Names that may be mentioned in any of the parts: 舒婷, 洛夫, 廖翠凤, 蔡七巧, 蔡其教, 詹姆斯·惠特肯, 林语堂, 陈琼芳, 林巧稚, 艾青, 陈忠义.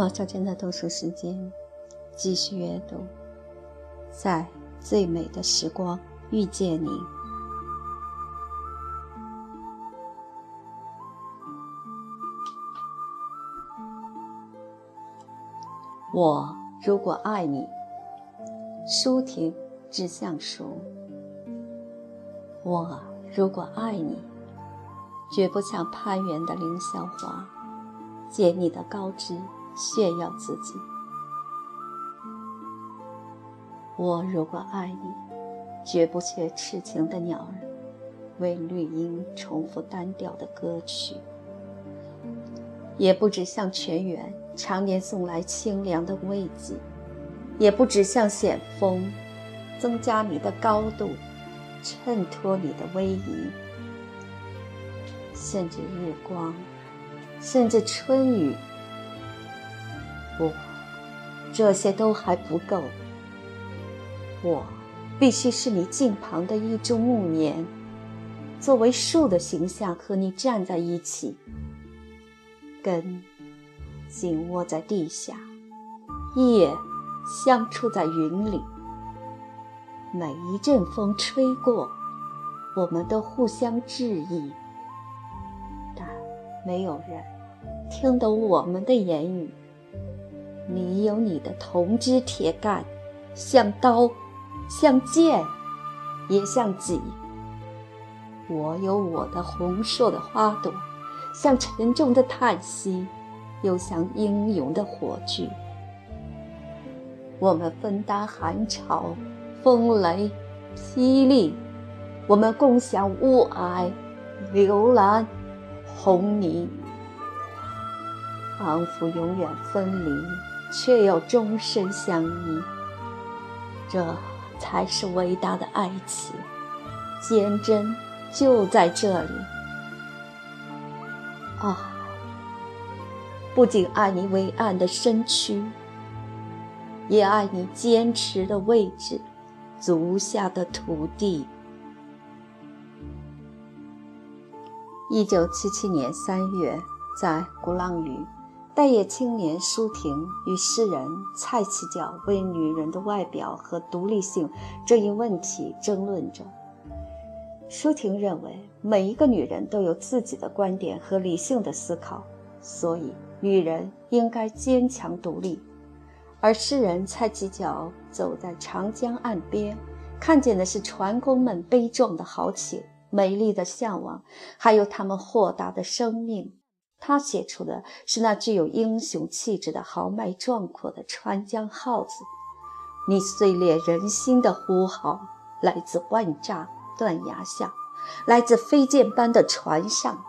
马上站在读书时间，继续阅读，在最美的时光遇见你。我如果爱你，舒婷致橡树。我如果爱你，绝不像攀援的凌霄华，借你的高枝炫耀自己。我如果爱你，绝不学痴情的鸟儿，为绿荫重复单调的歌曲，也不只像泉源常年送来清凉的慰藉，也不只像险峰增加你的高度，衬托你的威仪，甚至日光，甚至春雨，不，这些都还不够。我必须是你近旁的一株木棉，作为树的形象和你站在一起，根紧握在地下，叶相触在云里。每一阵风吹过，我们都互相致意，但没有人听懂我们的言语。你有你的铜枝铁干，像刀，像剑，也像戟。我有我的红硕的花朵，像沉重的叹息，又像英勇的火炬。我们分担寒潮、风雷、霹雳，我们共享雾霭、流岚、红泥，仿佛永远分离，却又终身相依。这才是伟大的爱情，坚贞就在这里。啊，不仅爱你伟岸的身躯，也爱你坚持的位置，足下的土地。1977年3月，在鼓浪屿，待业青年舒婷与诗人蔡其教为女人的外表和独立性这一问题争论着。舒婷认为，每一个女人都有自己的观点和理性的思考，所以女人应该坚强独立。而诗人蔡其教走在长江岸边，看见的是船工们悲壮的豪情、美丽的向往，还有他们豁达的生命。他写出的是那具有英雄气质的豪迈壮阔的川江号子，你碎裂人心的呼号来自万丈断崖下，来自飞溅般的船上，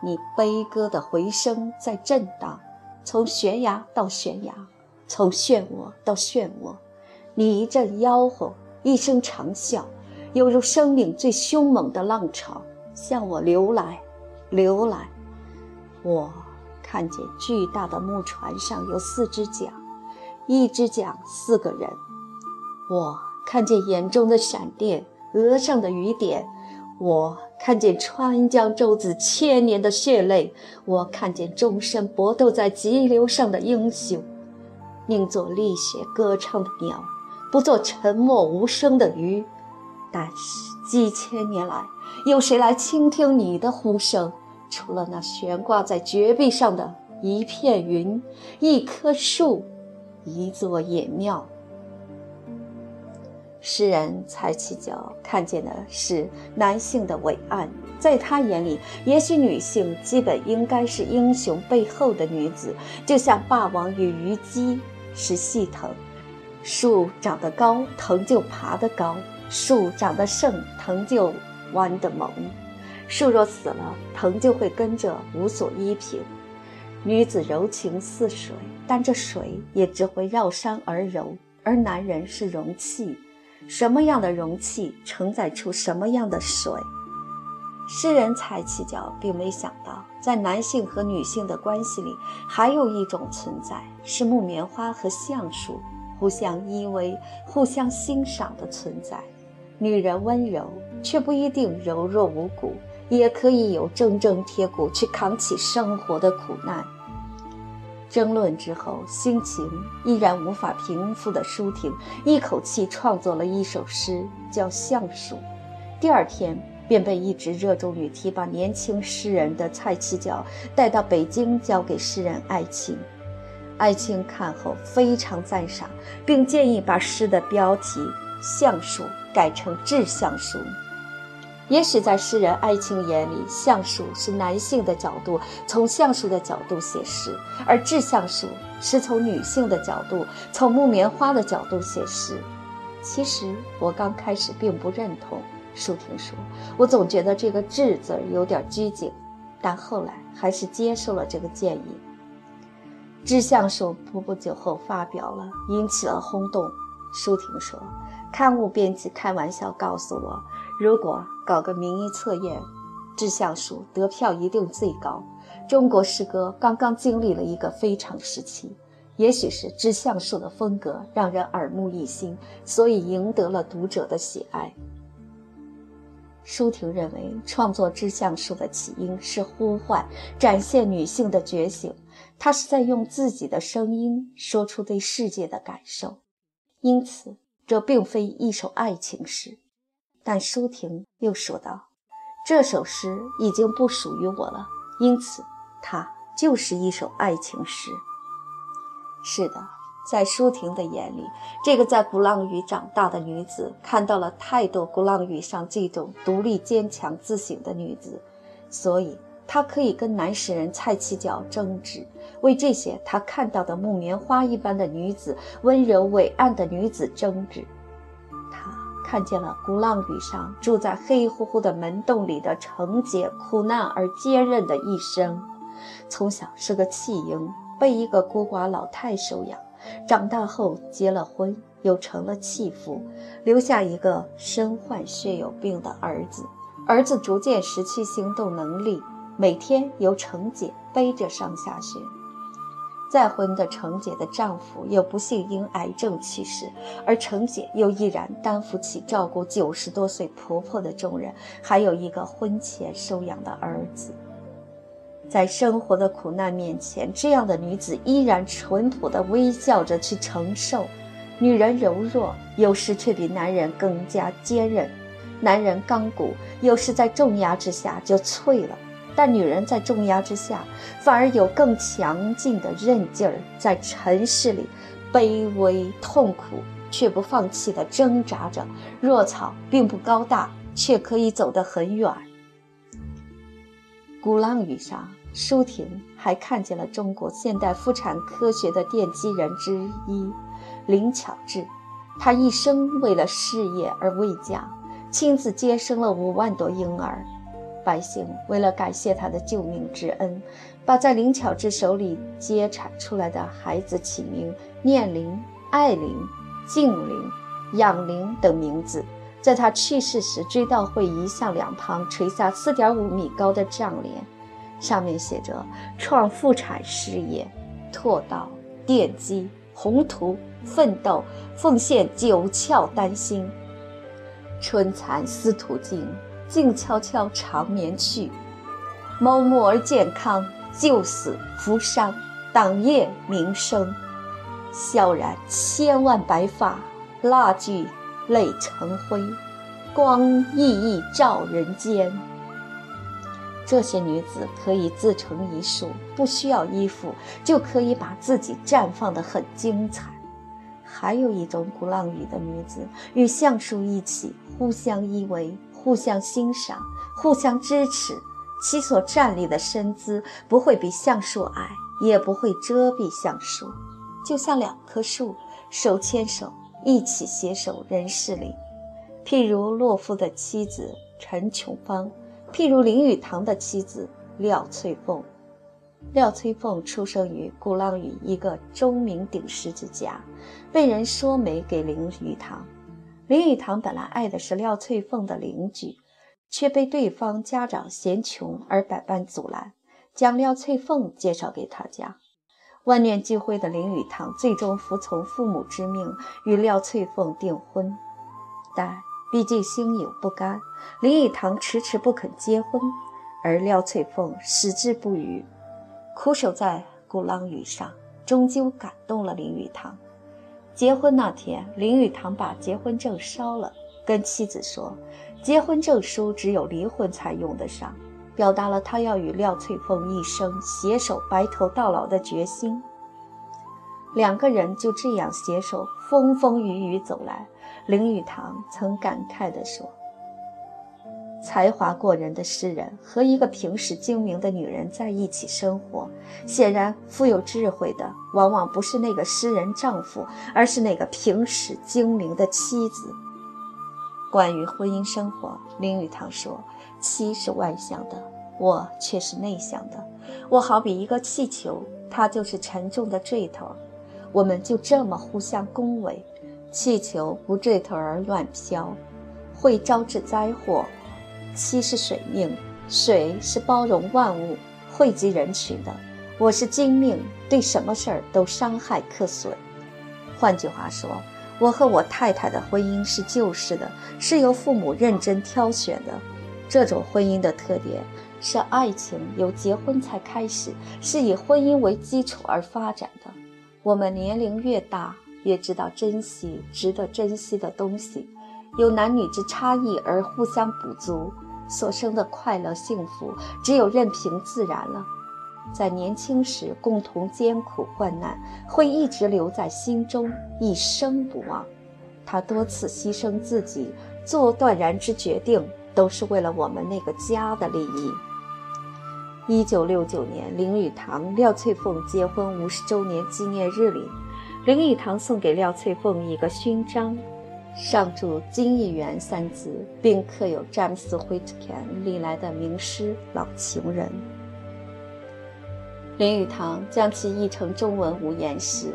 你悲歌的回声在震荡，从悬崖到悬崖，从漩涡到漩涡，你一阵吆喝，一声长啸，犹如生命最凶猛的浪潮向我流来，流来。我看见巨大的木船上有4只桨，1只桨4个人。我看见眼中的闪电，额上的雨点，我看见川江舟子千年的血泪，我看见终身搏斗在急流上的英雄。宁做沥血歌唱的鸟，不做沉默无声的鱼。但是几千年来，有谁来倾听你的呼声？除了那悬挂在绝壁上的一片云、一棵树、一座野庙。诗人蔡其教看见的是男性的伟岸，在他眼里，也许女性基本应该是英雄背后的女子，就像霸王与虞姬是细藤，树长得高，藤就爬得高；树长得盛，藤就弯得猛。树若死了，藤就会跟着无所依凭。女子柔情似水，但这水也只会绕山而柔，而男人是容器，什么样的容器承载出什么样的水。诗人蔡其教并没想到，在男性和女性的关系里，还有一种存在，是木棉花和橡树互相依偎、互相欣赏的存在。女人温柔，却不一定柔弱无骨，也可以有铮铮铁骨去扛起生活的苦难。争论之后，心情依然无法平复的舒婷一口气创作了一首诗，叫《橡树》。第二天便被一直热衷于提拔年轻诗人的蔡七巧带到北京，交给诗人艾青。艾青看后非常赞赏，并建议把诗的标题《橡树》改成《致橡树》。也许在诗人艾青眼里，橡树是男性的角度，从橡树的角度写诗；而致橡树是从女性的角度，从木棉花的角度写诗。其实我刚开始并不认同，舒婷说，我总觉得这个致字有点拘谨，但后来还是接受了这个建议。致橡树不久后发表了，引起了轰动。舒婷说，刊物编辑开玩笑告诉我，如果搞个民意测验，致橡树得票一定最高。中国诗歌刚刚经历了一个非常时期，也许是致橡树的风格让人耳目一新，所以赢得了读者的喜爱。舒婷认为，创作致橡树的起因是呼唤，展现女性的觉醒，她是在用自己的声音说出对世界的感受。因此这并非一首爱情诗。但舒婷又说道，这首诗已经不属于我了，因此它就是一首爱情诗。是的，在舒婷的眼里，这个在鼓浪屿长大的女子看到了太多鼓浪屿上这种独立坚强自省的女子，所以她可以跟男诗人蔡七巧争执，为这些她看到的木棉花一般的女子、温柔伟岸的女子争执。她看见了鼓浪屿上住在黑乎乎的门洞里的程姐苦难而坚韧的一生，从小是个弃婴，被一个孤寡老太收养，长大后结了婚，又成了弃妇，留下一个身患血友病的儿子。儿子逐渐失去行动能力，每天由程姐背着上下学。再婚的程姐的丈夫又不幸因癌症去世，而程姐又毅然担负起照顾90多岁婆婆的重任，还有一个婚前收养的儿子。在生活的苦难面前，这样的女子依然淳朴地微笑着去承受。女人柔弱，有时却比男人更加坚韧；男人刚骨，有时在重压之下就脆了。但女人在重压之下反而有更强劲的韧劲儿，在尘世里卑微痛苦却不放弃地挣扎着。弱草并不高大，却可以走得很远。鼓浪屿上，舒婷还看见了中国现代妇产科学的奠基人之一林巧稚。她一生为了事业而未嫁，亲自接生了5万多婴儿。百姓为了感谢他的救命之恩，把在林巧稚手里接产出来的孩子起名念龄、爱龄、敬龄、养龄等名字。在他去世时，追悼会遗像两旁垂下4.5米高的帐帘，上面写着创妇产事业、拓道、奠基、宏图、奋斗、奉献九窍丹心。春蚕丝途径，静悄悄长眠去，猫目而健康，救死扶伤，党业民生，萧然千万白发，蜡炬泪成灰，光熠熠照人间。这些女子可以自成一树，不需要依附，就可以把自己绽放得很精彩。还有一种鼓浪屿的女子，与橡树一起互相依偎，互相欣赏，互相支持，其所站立的身姿不会比橡树矮，也不会遮蔽橡树，就像两棵树手牵手一起携手人世里。譬如洛夫的妻子陈琼芳，譬如林语堂的妻子廖翠凤。廖翠凤出生于鼓浪屿一个钟鸣鼎食之家，被人说媒给林语堂。林语堂本来爱的是廖翠凤的邻居，却被对方家长嫌穷而百般阻拦，将廖翠凤介绍给他家。万念俱灰的林语堂最终服从父母之命，与廖翠凤订婚。但毕竟心有不甘，林语堂迟迟不肯结婚，而廖翠凤矢志不渝，苦守在鼓浪屿上，终究感动了林语堂。结婚那天，林语堂把结婚证烧了，跟妻子说，结婚证书只有离婚才用得上，表达了他要与廖翠凤一生携手白头到老的决心。两个人就这样携手风风雨雨走来，林语堂曾感慨地说，才华过人的诗人和一个平时精明的女人在一起生活，显然富有智慧的往往不是那个诗人丈夫，而是那个平时精明的妻子。关于婚姻生活，林语堂说，妻是外向的，我却是内向的，我好比一个气球，它就是沉重的坠头，我们就这么互相恭维，气球不坠头而乱飘，会招致灾祸。妻是水命，水是包容万物，惠及人群的，我是金命，对什么事儿都伤害克损。换句话说，我和我太太的婚姻是旧式的，是由父母认真挑选的。这种婚姻的特点是爱情由结婚才开始，是以婚姻为基础而发展的。我们年龄越大，越知道珍惜值得珍惜的东西，有男女之差异而互相补足，所生的快乐幸福只有任凭自然了。在年轻时共同艰苦患难，会一直留在心中，一生不忘。他多次牺牲自己，做断然之决定，都是为了我们那个家的利益。1969年林语堂廖翠凤结婚50周年纪念日里，林语堂送给廖翠凤一个勋章，上注金一元三字，并刻有詹姆斯·惠特肯历来的名诗《老情人》。林语堂将其译成中文五言诗：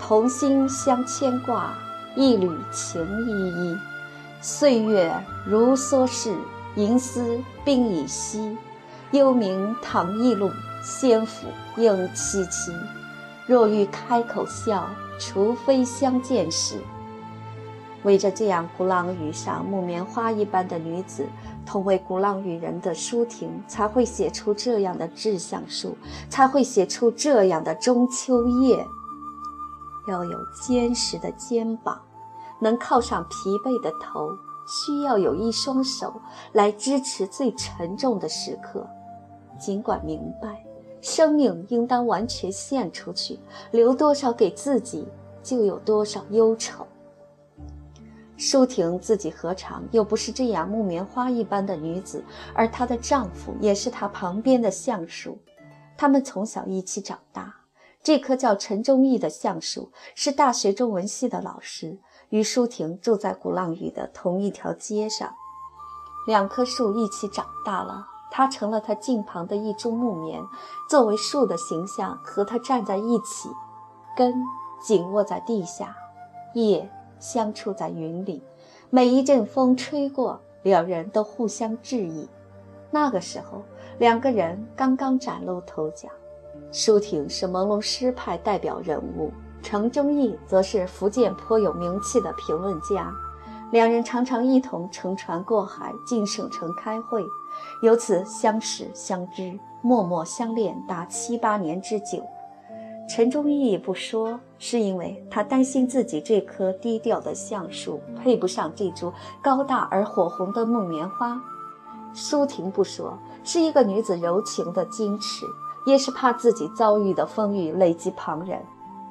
同心相牵挂，一缕情依依，岁月如梭逝，银丝鬓已稀，幽冥倘易路，仙府应凄凄，若欲开口笑，除非相见时。围着这样鼓浪屿上木棉花一般的女子，同为鼓浪屿人的舒婷才会写出这样的志向树，才会写出这样的中秋夜。要有坚实的肩膀，能靠上疲惫的头，需要有一双手来支持最沉重的时刻。尽管明白生命应当完全献出去，留多少给自己，就有多少忧愁。舒婷自己何尝又不是这样木棉花一般的女子，而她的丈夫也是她旁边的橡树。他们从小一起长大，这棵叫陈忠义的橡树是大学中文系的老师，与舒婷住在鼓浪屿的同一条街上。两棵树一起长大了，她成了她近旁的一株木棉，作为树的形象和她站在一起，根紧握在地下，叶相处在云里，每一阵风吹过，两人都互相致意。那个时候，两个人刚刚崭露头角。舒婷是朦胧诗派代表人物，程中义则是福建颇有名气的评论家。两人常常一同乘船过海，进省城开会，由此相识相知，默默相恋达7-8年之久。陈忠义不说，是因为他担心自己这棵低调的橡树配不上这株高大而火红的木棉花。舒婷不说，是一个女子柔情的矜持，也是怕自己遭遇的风雨累及旁人。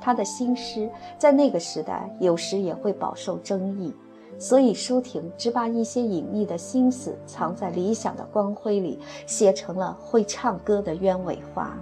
她的新诗在那个时代有时也会饱受争议，所以舒婷只把一些隐秘的心思藏在理想的光辉里，写成了会唱歌的鸢尾花。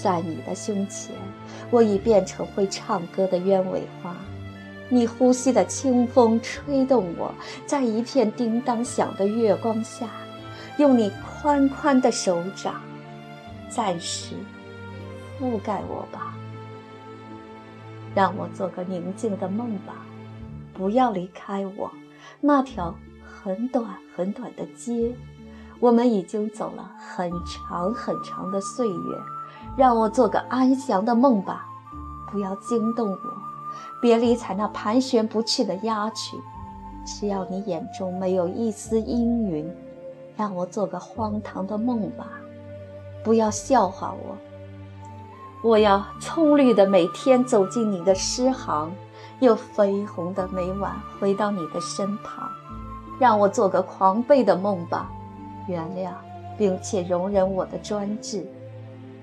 在你的胸前，我已变成会唱歌的鸢尾花，你呼吸的清风吹动我，在一片叮当响的月光下，用你宽宽的手掌暂时覆盖我吧，让我做个宁静的梦吧，不要离开我。那条很短很短的街，我们已经走了很长很长的岁月，让我做个安详的梦吧，不要惊动我，别理睬那盘旋不去的鸦曲。只要你眼中没有一丝阴云，让我做个荒唐的梦吧，不要笑话我。我要葱绿的每天走进你的诗行，又绯红的每晚回到你的身旁。让我做个狂悖的梦吧，原谅并且容忍我的专制。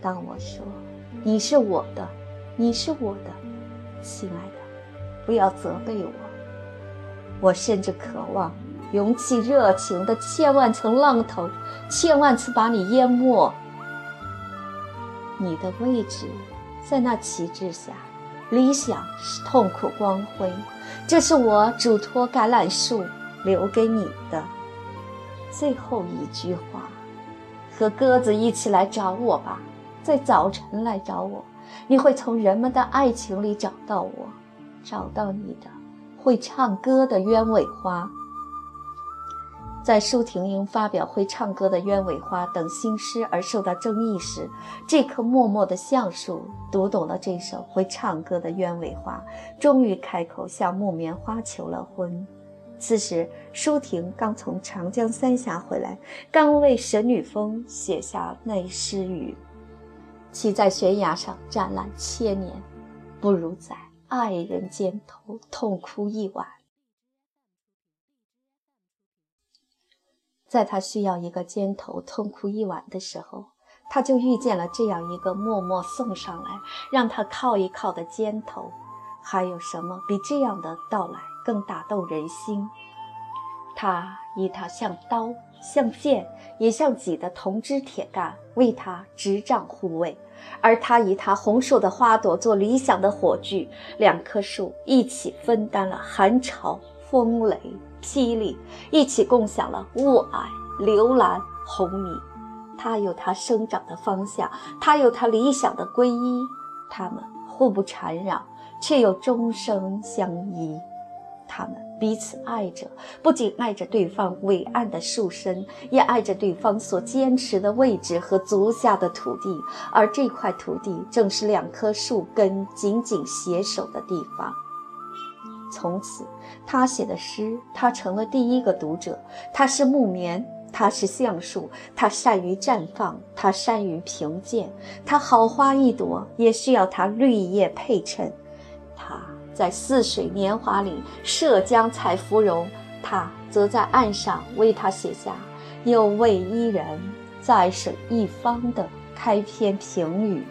当我说你是我的，你是我的，亲爱的，不要责备我。我甚至渴望涌起热情的千万层浪头，千万次把你淹没。你的位置在那旗帜下，理想是痛苦光辉，这是我嘱托橄榄树留给你的最后一句话。和鸽子一起来找我吧，在早晨来找我，你会从人们的爱情里找到我，找到你的会唱歌的鸢尾花。在舒婷莹发表会唱歌的鸢尾花等新诗而受到争议时，这棵默默的橡树读懂了这首会唱歌的鸢尾花，终于开口向木棉花求了婚。此时舒婷刚从长江三峡回来，刚为沈女峰写下那诗语，其在悬崖上展览千年，不如在爱人肩头痛哭一晚。在他需要一个肩头痛哭一晚的时候，他就遇见了这样一个默默送上来让他靠一靠的肩头。还有什么比这样的到来更打动人心？他以他像刀像剑也像戟的铜枝铁干为他执掌护卫，而他以他红硕的花朵做理想的火炬，两棵树一起分担了寒潮风雷霹雳，一起共享了雾霭流岚红米。他有他生长的方向，他有他理想的皈依，他们互不缠绕，却又终生相依。他们彼此爱着，不仅爱着对方伟岸的树身，也爱着对方所坚持的位置和足下的土地，而这块土地正是两棵树根紧紧携手的地方。从此他写的诗，他成了第一个读者。他是木棉，他是橡树，他善于绽放，他善于评鉴，他好花一朵也需要他绿叶配衬。他在似水年华里涉江采芙蓉，他则在岸上为他写下又为伊人在水一方的开篇评语。